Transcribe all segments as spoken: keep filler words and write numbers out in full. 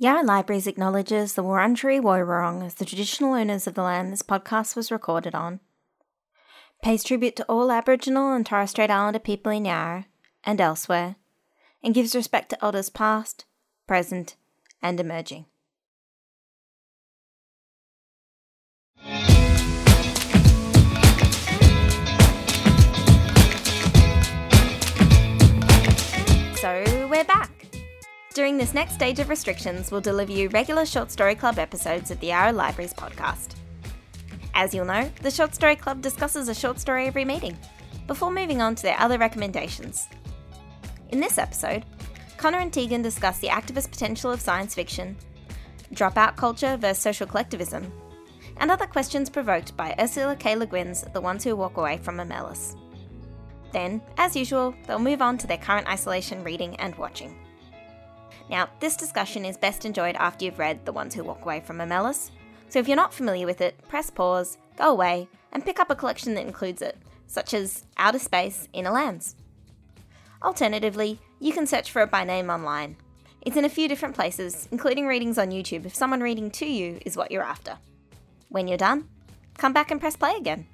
Yarra Libraries acknowledges the Wurundjeri Woi-wurrung as the traditional owners of the land this podcast was recorded on, pays tribute to all Aboriginal and Torres Strait Islander people in Yarra and elsewhere, and gives respect to elders past, present, and emerging. So we're back! During this next stage of restrictions, we'll deliver you regular Short Story Club episodes of the Yarra Libraries podcast. As you'll know, the Short Story Club discusses a short story every meeting, before moving on to their other recommendations. In this episode, Connor and Tegan discuss the activist potential of science fiction, dropout culture versus social collectivism, and other questions provoked by Ursula K. Le Guin's The Ones Who Walk Away from Omelas. Then, as usual, they'll move on to their current isolation reading and watching. Now, this discussion is best enjoyed after you've read The Ones Who Walk Away from Omelas, so if you're not familiar with it, press pause, go away, and pick up a collection that includes it, such as Outer Space, Inner Lands. Alternatively, you can search for it by name online. It's in a few different places, including readings on YouTube if someone reading to you is what you're after. When you're done, come back and press play again.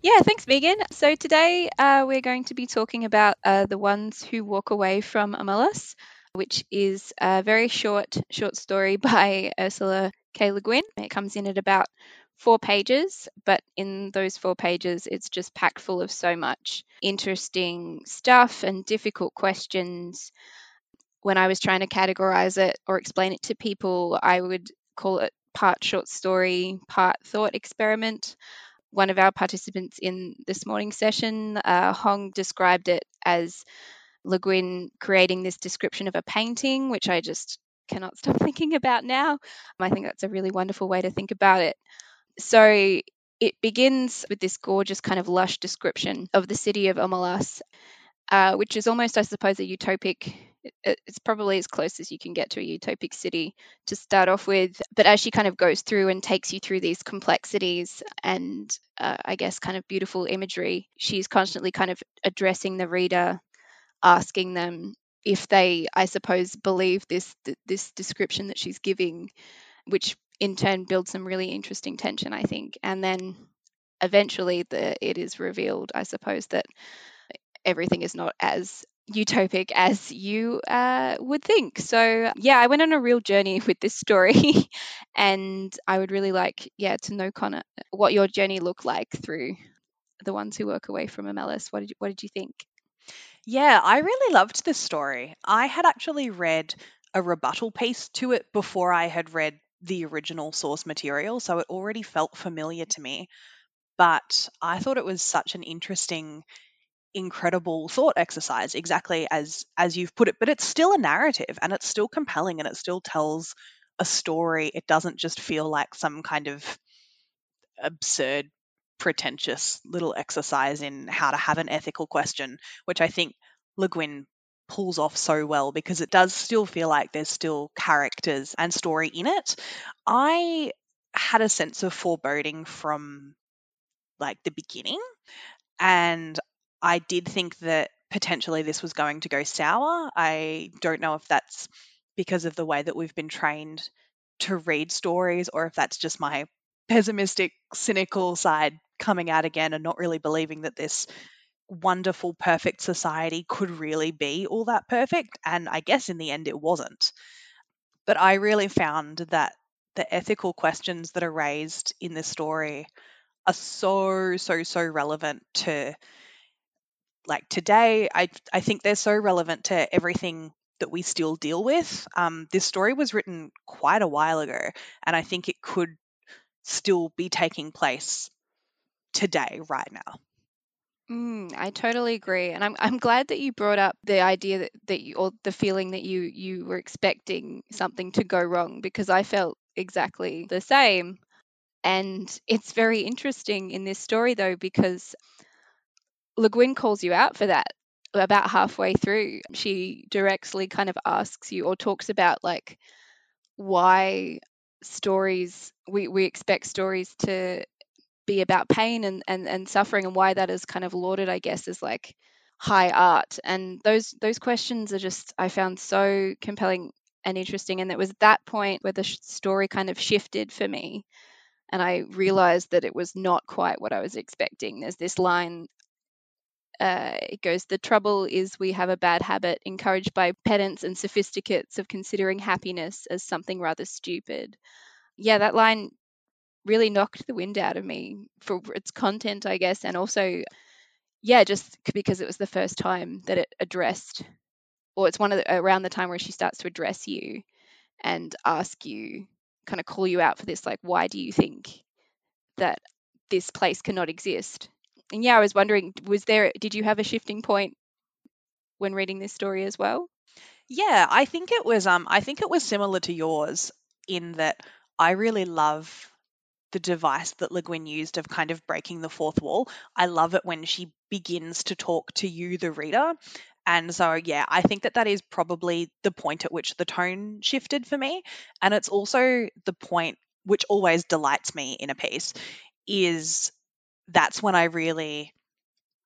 Yeah, thanks, Megan. So today uh, we're going to be talking about uh, The Ones Who Walk Away from Omelas, which is a very short, short story by Ursula K. Le Guin. It comes in at about four pages, but in those four pages, it's just packed full of so much interesting stuff and difficult questions. When I was trying to categorize it or explain it to people, I would call it part short story, part thought experiment. One of our participants in this morning's session, uh, Hong, described it as Le Guin creating this description of a painting, which I just cannot stop thinking about now. Um, I think that's a really wonderful way to think about it. So it begins with this gorgeous kind of lush description of the city of Omelas, uh, which is almost, I suppose, a utopic. It's probably as close as you can get to a utopic city to start off with. But as she kind of goes through and takes you through these complexities and uh, I guess kind of beautiful imagery, she's constantly kind of addressing the reader, asking them if they, I suppose, believe this th- this description that she's giving, which in turn builds some really interesting tension, I think. And then eventually the, it is revealed, I suppose, that everything is not as utopic as you uh, would think. So yeah, I went on a real journey with this story and I would really like, yeah, to know, Connor, what your journey looked like through The Ones Who Walk Away from Omelas. What did you, what did you think? Yeah, I really loved this story. I had actually read a rebuttal piece to it before I had read the original source material, so it already felt familiar to me. But I thought it was such an interesting, incredible thought exercise, exactly as as you've put it. But it's still a narrative and it's still compelling and it still tells a story. It doesn't just feel like some kind of absurd, pretentious little exercise in how to have an ethical question, which I think Le Guin pulls off so well, because it does still feel like there's still characters and story in it. I had a sense of foreboding from like the beginning, and I did think that potentially this was going to go sour. I don't know if that's because of the way that we've been trained to read stories, or if that's just my pessimistic, cynical side coming out again and not really believing that this wonderful, perfect society could really be all that perfect. And I guess in the end it wasn't. But I really found that the ethical questions that are raised in this story are so, so, so relevant to like today. I I think they're so relevant to everything that we still deal with. Um, this story was written quite a while ago, and I think it could still be taking place today, right now. Mm, I totally agree, and I'm I'm glad that you brought up the idea that, that you, or the feeling that you you were expecting something to go wrong, because I felt exactly the same. And it's very interesting in this story though, because Le Guin calls you out for that about halfway through. She directly kind of asks you or talks about like why stories, we, we expect stories to be about pain and, and, and suffering, and why that is kind of lauded, I guess, as like high art. And those those questions are just, I found so compelling and interesting. And it was that point where the sh- story kind of shifted for me. And I realized that it was not quite what I was expecting. There's this line, uh, it goes, "The trouble is we have a bad habit encouraged by pedants and sophisticates of considering happiness as something rather stupid." Yeah, that line really knocked the wind out of me for its content, I guess. And also, yeah, just because it was the first time that it addressed, or it's one of the, around the time where she starts to address you and ask you, kind of call you out for this, like, why do you think that this place cannot exist? And yeah, I was wondering, was there, did you have a shifting point when reading this story as well? Yeah, I think it was um I think it was similar to yours in that I really love the device that Le Guin used of kind of breaking the fourth wall. I love it when she begins to talk to you, the reader. And so, yeah, I think that that is probably the point at which the tone shifted for me. And it's also the point which always delights me in a piece, is that's when I really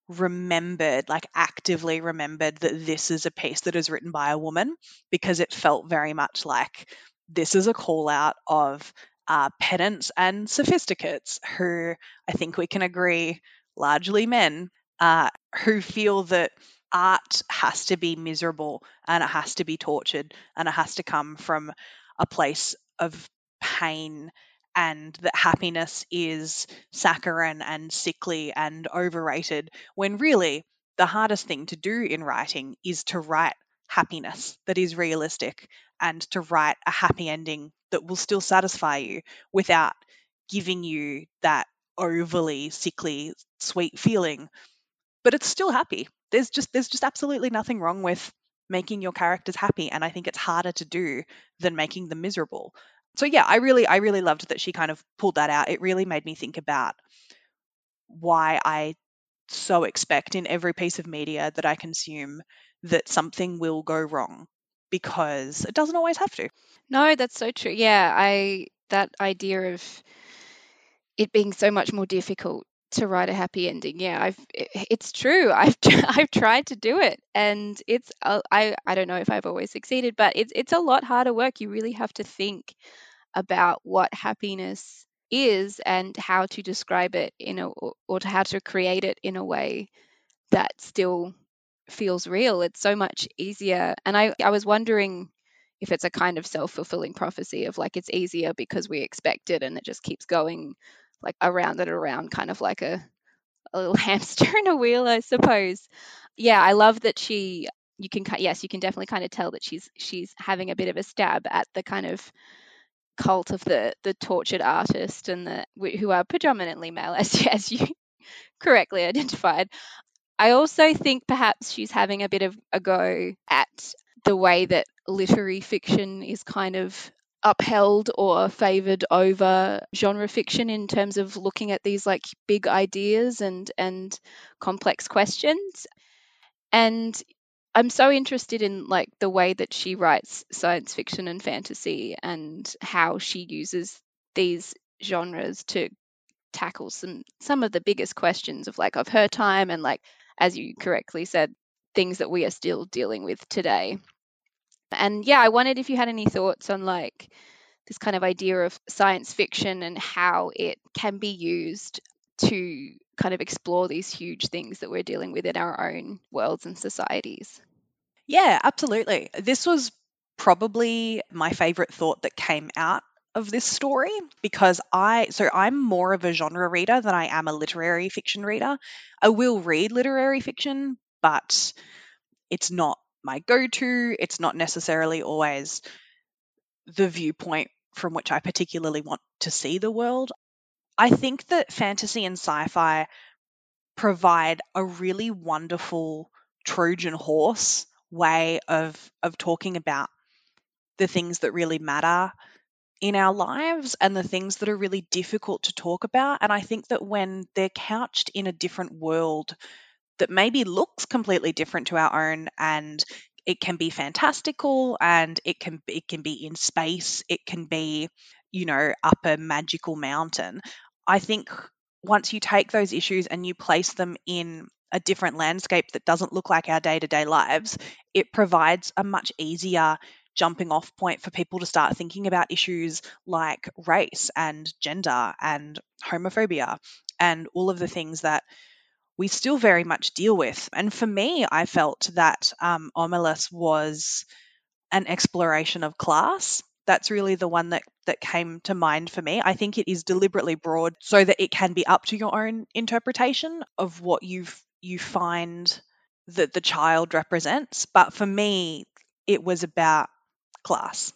remembered, like actively remembered, that this is a piece that is written by a woman, because it felt very much like this is a call out of uh, pedants and sophisticates, who I think we can agree largely men, uh, who feel that art has to be miserable and it has to be tortured and it has to come from a place of pain, and that happiness is saccharine and sickly and overrated, when really the hardest thing to do in writing is to write happiness that is realistic and to write a happy ending that will still satisfy you without giving you that overly sickly, sweet feeling. But it's still happy. There's just there's just absolutely nothing wrong with making your characters happy, and I think it's harder to do than making them miserable. So yeah, I really I really loved that she kind of pulled that out. It really made me think about why I so expect in every piece of media that I consume that something will go wrong, because it doesn't always have to. No, that's so true. Yeah, I that idea of it being so much more difficult to write a happy ending. Yeah, I've it's true. I've I've tried to do it, and it's I I don't know if I've always succeeded, but it's it's a lot harder work. You really have to think about what happiness is and how to describe it in a or to how to create it in a way that still feels real. It's so much easier. And I I was wondering if it's a kind of self-fulfilling prophecy of, like, it's easier because we expect it and it just keeps going, like, around and around, kind of like a, a little hamster in a wheel, I suppose. Yeah, I love that she, you can, yes, you can definitely kind of tell that she's she's having a bit of a stab at the kind of cult of the the tortured artist, and the who are predominantly male, as, as you correctly identified. I also think perhaps she's having a bit of a go at the way that literary fiction is kind of upheld or favoured over genre fiction, in terms of looking at these, like, big ideas and and complex questions. And I'm so interested in, like, the way that she writes science fiction and fantasy, and how she uses these genres to tackle some some of the biggest questions of, like, of her time, and, like, as you correctly said, things that we are still dealing with today. And yeah, I wondered if you had any thoughts on, like, this kind of idea of science fiction and how it can be used to kind of explore these huge things that we're dealing with in our own worlds and societies. Yeah, absolutely. This was probably my favourite thought that came out of this story, because I, so I'm more of a genre reader than I am a literary fiction reader. I will read literary fiction, but it's not my go-to. It's not necessarily always the viewpoint from which I particularly want to see the world. I think that fantasy and sci-fi provide a really wonderful Trojan horse way of of talking about the things that really matter in our lives and the things that are really difficult to talk about. And I think that when they're couched in a different world that maybe looks completely different to our own, and it can be fantastical, and it can it can be in space, it can be, you know, up a magical mountain. I think once you take those issues and you place them in a different landscape that doesn't look like our day-to-day lives, it provides a much easier jumping off point for people to start thinking about issues like race and gender and homophobia and all of the things that we still very much deal with. And for me, I felt that um, Omelas was an exploration of class. That's really the one that, that came to mind for me. I think it is deliberately broad so that it can be up to your own interpretation of what you you find that the child represents. But for me, it was about class,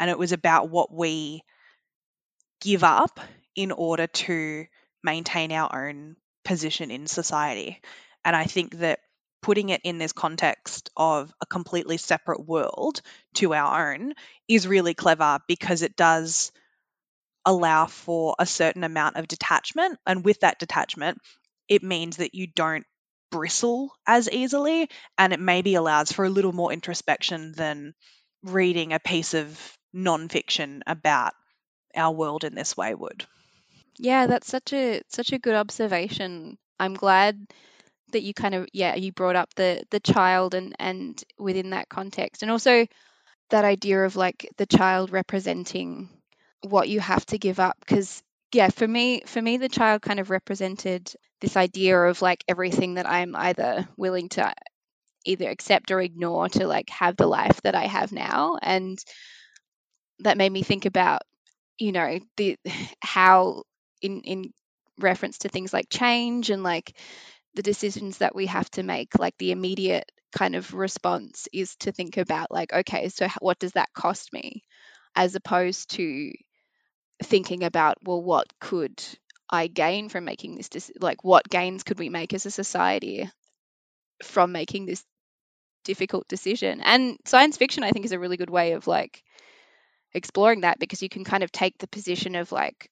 and it was about what we give up in order to maintain our own position in society. And I think that putting it in this context of a completely separate world to our own is really clever, because it does allow for a certain amount of detachment. And with that detachment, it means that you don't bristle as easily, and it maybe allows for a little more introspection than reading a piece of nonfiction about our world in this way would. Yeah, that's such a such a good observation. I'm glad that you kind of, yeah, you brought up the the child and and within that context, and also that idea of like the child representing what you have to give up, because yeah, for me for me the child kind of represented this idea of like everything that I'm either willing to either accept or ignore to like have the life that I have now. And that made me think about, you know, the how in in reference to things like change and like the decisions that we have to make, like the immediate kind of response is to think about like, okay, so what does that cost me, as opposed to thinking about, well, what could I gain from making this decision? Like, what gains could we make as a society from making this difficult decision? And science fiction, I think, is a really good way of like exploring that, because you can kind of take the position of like,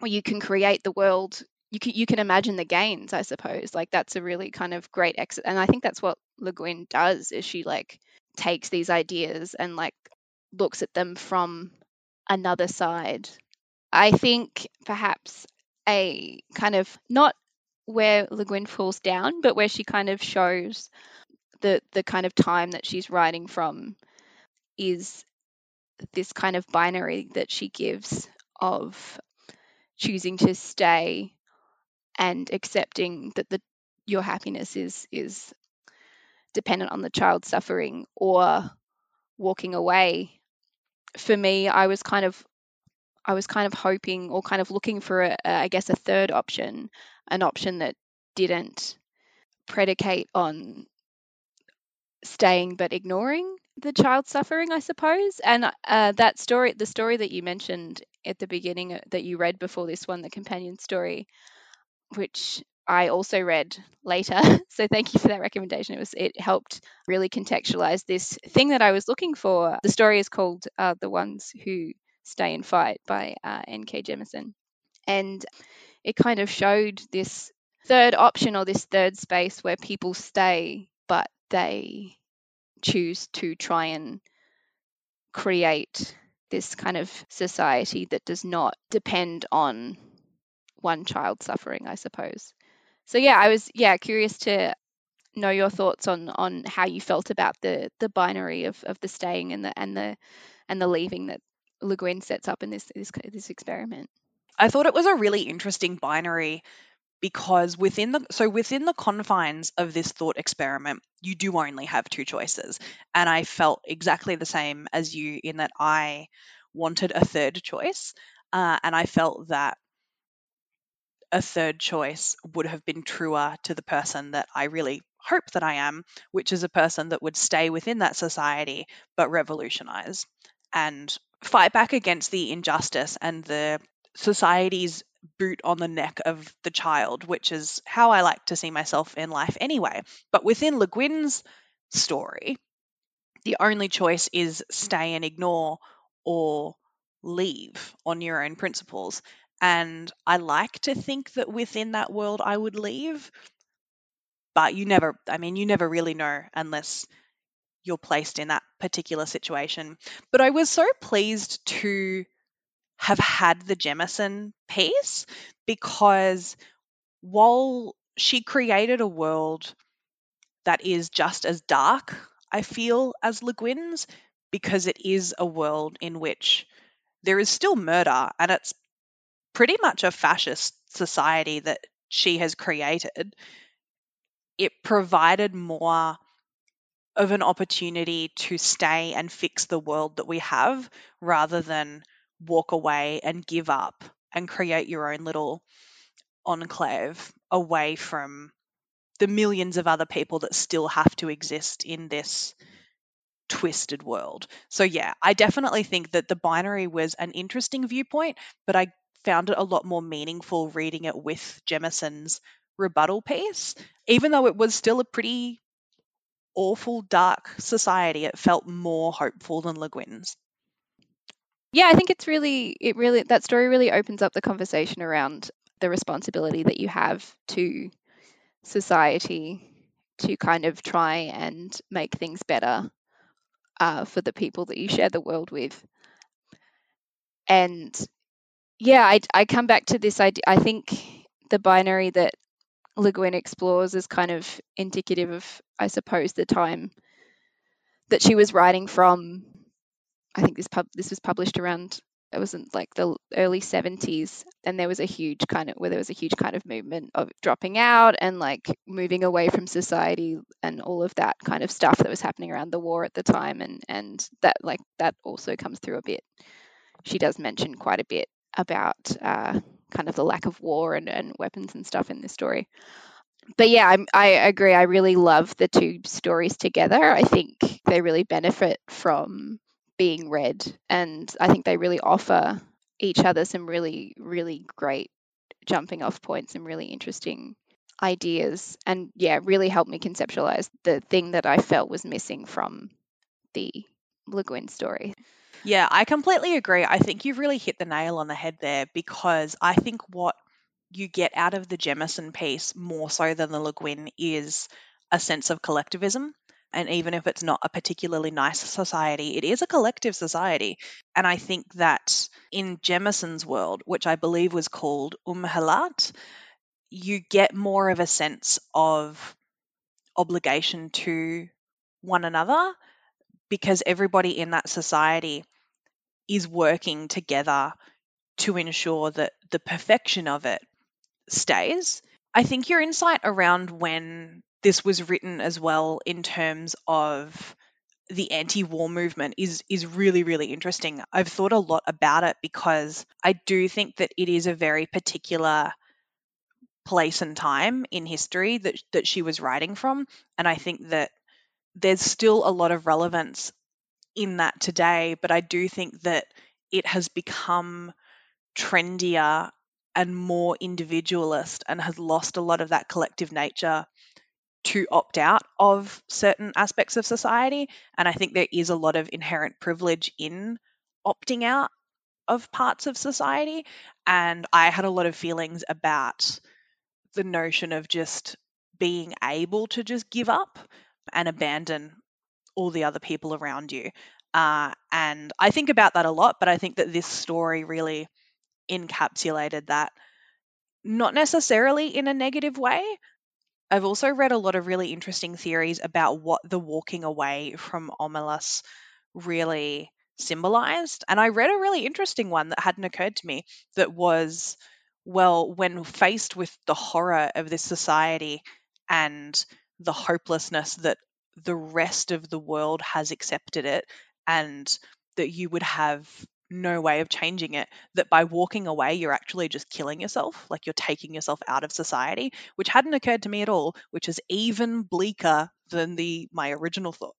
well, you can create the world. You can, you can imagine the gains, I suppose. Like, that's a really kind of great ex- and I think that's what Le Guin does, is she like takes these ideas and like looks at them from another side. I think perhaps a kind of, not where Le Guin falls down, but where she kind of shows the the kind of time that she's writing from is this kind of binary that she gives of choosing to stay and accepting that the your happiness is is dependent on the child suffering, or walking away. For me, I was kind of I was kind of hoping or kind of looking for a, a, I guess a third option, an option that didn't predicate on staying but ignoring the child suffering, I suppose. And uh, that story, the story that you mentioned at the beginning that you read before this one, the companion story, which I also read later. So thank you for that recommendation. It was it helped really contextualize this thing that I was looking for. The story is called uh, The Ones Who Stay and Fight by uh, N K Jemisin. And it kind of showed this third option, or this third space, where people stay, but they choose to try and create this kind of society that does not depend on one child suffering, I suppose. So yeah, I was yeah curious to know your thoughts on on how you felt about the the binary of, of the staying and the and the and the leaving that Le Guin sets up in this, this this experiment. I thought it was a really interesting binary, because within the so within the confines of this thought experiment, you do only have two choices, and I felt exactly the same as you in that I wanted a third choice, uh, and I felt that a third choice would have been truer to the person that I really hope that I am, which is a person that would stay within that society but revolutionize and fight back against the injustice and the society's boot on the neck of the child, which is how I like to see myself in life anyway. But within Le Guin's story, the only choice is stay and ignore, or leave on your own principles. And I like to think that within that world I would leave, but you never, I mean, you never really know unless you're placed in that particular situation. But I was so pleased to have had the Jemisin piece, because while she created a world that is just as dark, I feel, as Le Guin's, because it is a world in which there is still murder, and it's pretty much a fascist society that she has created. It provided more of an opportunity to stay and fix the world that we have, rather than walk away and give up and create your own little enclave away from the millions of other people that still have to exist in this twisted world. So yeah, I definitely think that the binary was an interesting viewpoint, but I found it a lot more meaningful reading it with Jemison's rebuttal piece. Even though it was still a pretty awful, dark society, it felt more hopeful than Le Guin's. Yeah, I think it's really, it really, that story really opens up the conversation around the responsibility that you have to society to kind of try and make things better Uh, for the people that you share the world with. And yeah, I, I come back to this idea. I think the binary that Le Guin explores is kind of indicative of, I suppose, the time that she was writing from. I think this pub this was published around, it wasn't like the early seventies, and there was a huge kind of where there was a huge kind of movement of dropping out and like moving away from society and all of that kind of stuff that was happening around the war at the time, and and that like that also comes through a bit. She does mention quite a bit about uh, kind of the lack of war and, and weapons and stuff in this story. But yeah, I, I agree. I really love the two stories together. I think they really benefit from being read, and I think they really offer each other some really, really great jumping off points and really interesting ideas, and yeah, really helped me conceptualize the thing that I felt was missing from the Le Guin story. Yeah, I completely agree. I think you've really hit the nail on the head there, because I think what you get out of the Jemisin piece more so than the Le Guin is a sense of collectivism. And even if it's not a particularly nice society, it is a collective society. And I think that in Jemisin's world, which I believe was called Um-Helat, you get more of a sense of obligation to one another, because everybody in that society is working together to ensure that the perfection of it stays. I think your insight around when this was written as well in terms of the anti-war movement is is really, really interesting. I've thought a lot about it, because I do think that it is a very particular place and time in history that that she was writing from. And I think that there's still a lot of relevance in that today, but I do think that it has become trendier and more individualist and has lost a lot of that collective nature to opt out of certain aspects of society. And I think there is a lot of inherent privilege in opting out of parts of society. And I had a lot of feelings about the notion of just being able to just give up and abandon all the other people around you. Uh, and I think about that a lot, but I think that this story really encapsulated that, not necessarily in a negative way. I've also read a lot of really interesting theories about what the walking away from Omelas really symbolized. And I read a really interesting one that hadn't occurred to me that was, well, when faced with the horror of this society and the hopelessness that the rest of the world has accepted it and that you would have no way of changing it, that by walking away you're actually just killing yourself, like you're taking yourself out of society, which hadn't occurred to me at all, which is even bleaker than the my original thought.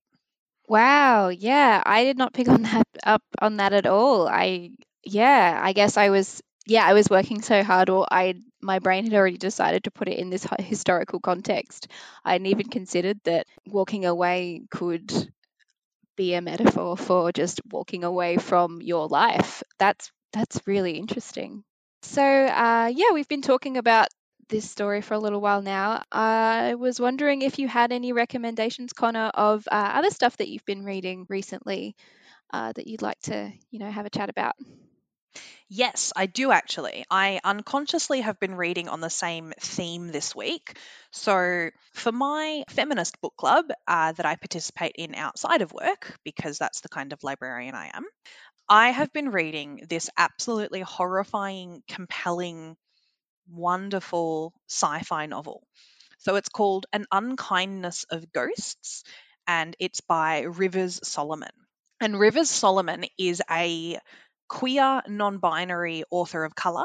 Wow, yeah, I did not pick on that up on that at all. I yeah, I guess I was yeah, I was working so hard, or I my brain had already decided to put it in this historical context. I hadn't even considered that walking away could be a metaphor for just walking away from your life. That's that's really interesting. So uh, yeah, we've been talking about this story for a little while now. I was wondering if you had any recommendations, Connor, of uh, other stuff that you've been reading recently uh, that you'd like to, you know, have a chat about. Yes, I do actually. I unconsciously have been reading on the same theme this week. So, for my feminist book club uh, that I participate in outside of work, because that's the kind of librarian I am, I have been reading this absolutely horrifying, compelling, wonderful sci-fi novel. So, it's called An Unkindness of Ghosts, and it's by Rivers Solomon. And Rivers Solomon is a queer, non-binary author of colour,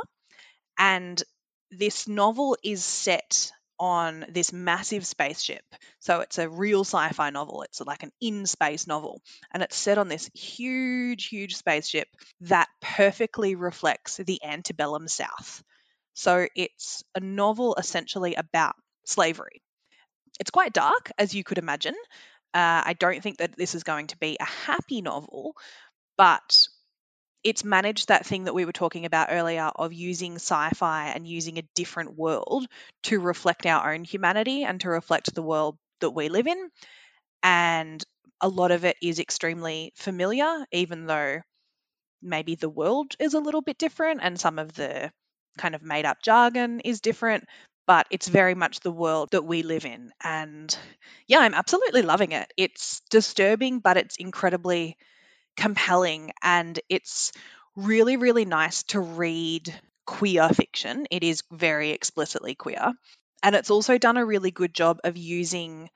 and this novel is set on this massive spaceship. So it's a real sci-fi novel. It's like an in-space novel, and it's set on this huge, huge spaceship that perfectly reflects the antebellum South. So it's a novel essentially about slavery. It's quite dark, as you could imagine. Uh, I don't think that this is going to be a happy novel, but it's managed that thing that we were talking about earlier of using sci-fi and using a different world to reflect our own humanity and to reflect the world that we live in. And a lot of it is extremely familiar, even though maybe the world is a little bit different and some of the kind of made-up jargon is different, but it's very much the world that we live in. And yeah, I'm absolutely loving it. It's disturbing, but it's incredibly compelling, and it's really, really nice to read queer fiction. It is very explicitly queer, and it's also done a really good job of using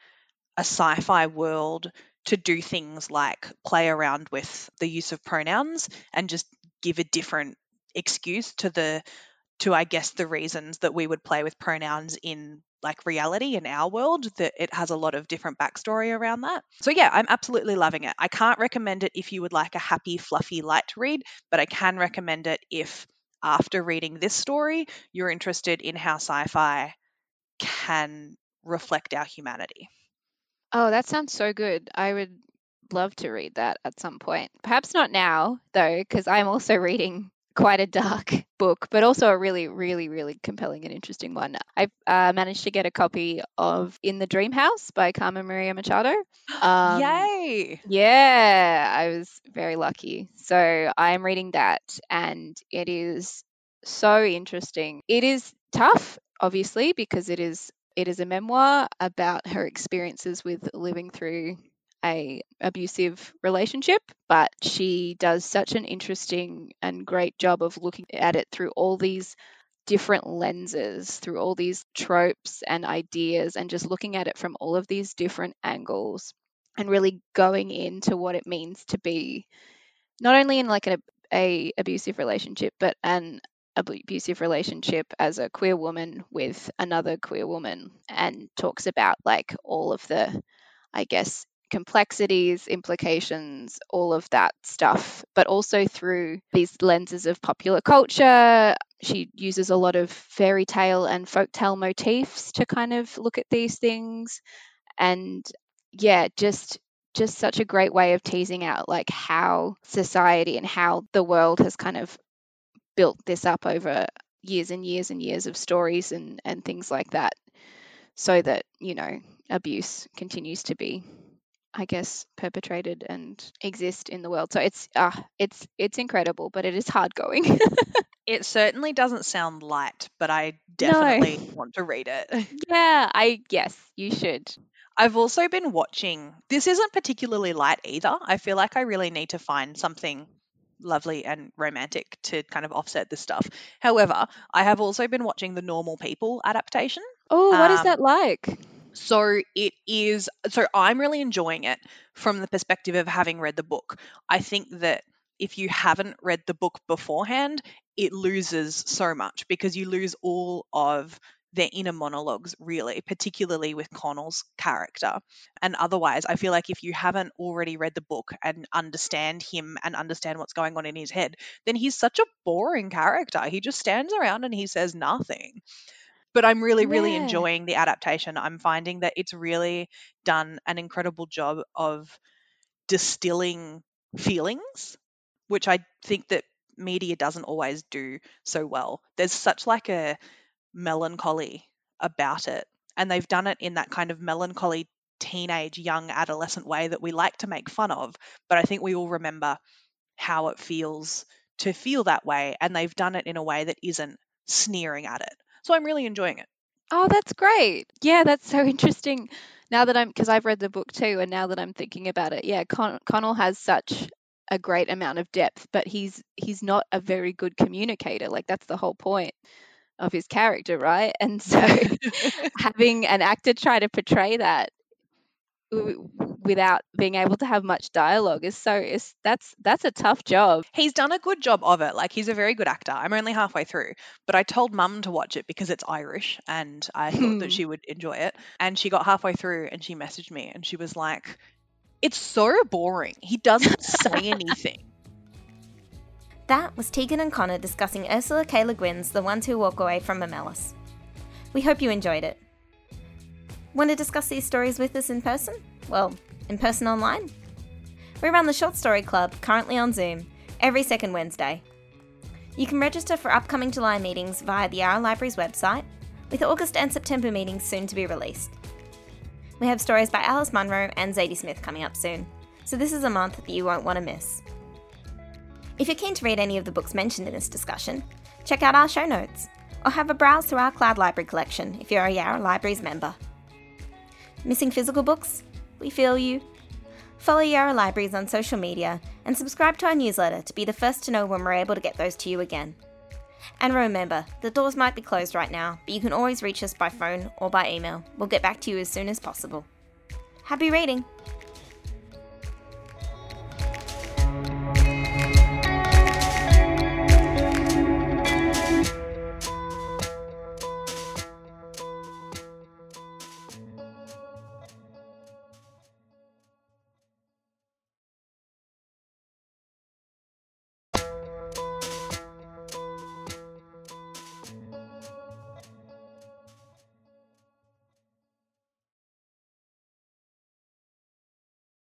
a sci-fi world to do things like play around with the use of pronouns and just give a different excuse to the to I guess the reasons that we would play with pronouns in like reality in our world, that it has a lot of different backstory around that. So yeah, I'm absolutely loving it. I can't recommend it if you would like a happy, fluffy, light read, but I can recommend it if after reading this story, you're interested in how sci-fi can reflect our humanity. Oh, that sounds so good. I would love to read that at some point. Perhaps not now though, because I'm also reading quite a dark book, but also a really, really, really compelling and interesting one. I've uh, managed to get a copy of In the Dream House by Carmen Maria Machado. Um, Yay! Yeah, I was very lucky. So I'm reading that, and it is so interesting. It is tough, obviously, because it is it is a memoir about her experiences with living through a abusive relationship, but she does such an interesting and great job of looking at it through all these different lenses, through all these tropes and ideas, and just looking at it from all of these different angles and really going into what it means to be not only in like an a abusive relationship, but an abusive relationship as a queer woman with another queer woman, and talks about like all of the, I guess, complexities, implications, all of that stuff, but also through these lenses of popular culture. She uses a lot of fairy tale and folktale motifs to kind of look at these things. And yeah, just just such a great way of teasing out like how society and how the world has kind of built this up over years and years and years of stories and, and things like that, so that, you know, abuse continues to be, I guess, perpetrated and exist in the world. So it's uh, it's it's incredible, but it is hard going. It certainly doesn't sound light, but I definitely no. want to read it. Yeah, I yes, you should. I've also been watching. This isn't particularly light either. I feel like I really need to find something lovely and romantic to kind of offset this stuff. However, I have also been watching the Normal People adaptation. Oh, what um, is that like? So it is, so I'm really enjoying it from the perspective of having read the book. I think that if you haven't read the book beforehand, it loses so much, because you lose all of their inner monologues, really, particularly with Connell's character. And otherwise, I feel like if you haven't already read the book and understand him and understand what's going on in his head, then he's such a boring character. He just stands around and he says nothing. But I'm really, really yeah. enjoying the adaptation. I'm finding that it's really done an incredible job of distilling feelings, which I think that media doesn't always do so well. There's such like a melancholy about it, and they've done it in that kind of melancholy teenage, young adolescent way that we like to make fun of. But I think we all remember how it feels to feel that way, and they've done it in a way that isn't sneering at it. So I'm really enjoying it. Oh, that's great. Yeah, that's so interesting. Now that I'm, because I've read the book too, and now that I'm thinking about it, yeah, Con- Connell has such a great amount of depth, but he's he's not a very good communicator. Like, that's the whole point of his character, right? And so having an actor try to portray that without being able to have much dialogue is so is that's that's a tough job. He's done a good job of it. Like, he's a very good actor. I'm only halfway through, but I told Mum to watch it because it's Irish and I thought that she would enjoy it. And she got halfway through and she messaged me and she was like, "It's so boring. He doesn't say anything." That was Tegan and Connor discussing Ursula K. Le Guin's The Ones Who Walk Away from Omelas. We hope you enjoyed it. Want to discuss these stories with us in person? Well, in person online? We run the Short Story Club, currently on Zoom, every second Wednesday. You can register for upcoming July meetings via the Our Library's website, with August and September meetings soon to be released. We have stories by Alice Munro and Zadie Smith coming up soon, so this is a month that you won't want to miss. If you're keen to read any of the books mentioned in this discussion, check out our show notes, or have a browse through our Cloud Library collection if you're a Yarra Libraries member. Missing physical books? We feel you. Follow Yarra Libraries on social media and subscribe to our newsletter to be the first to know when we're able to get those to you again. And remember, the doors might be closed right now, but you can always reach us by phone or by email. We'll get back to you as soon as possible. Happy reading!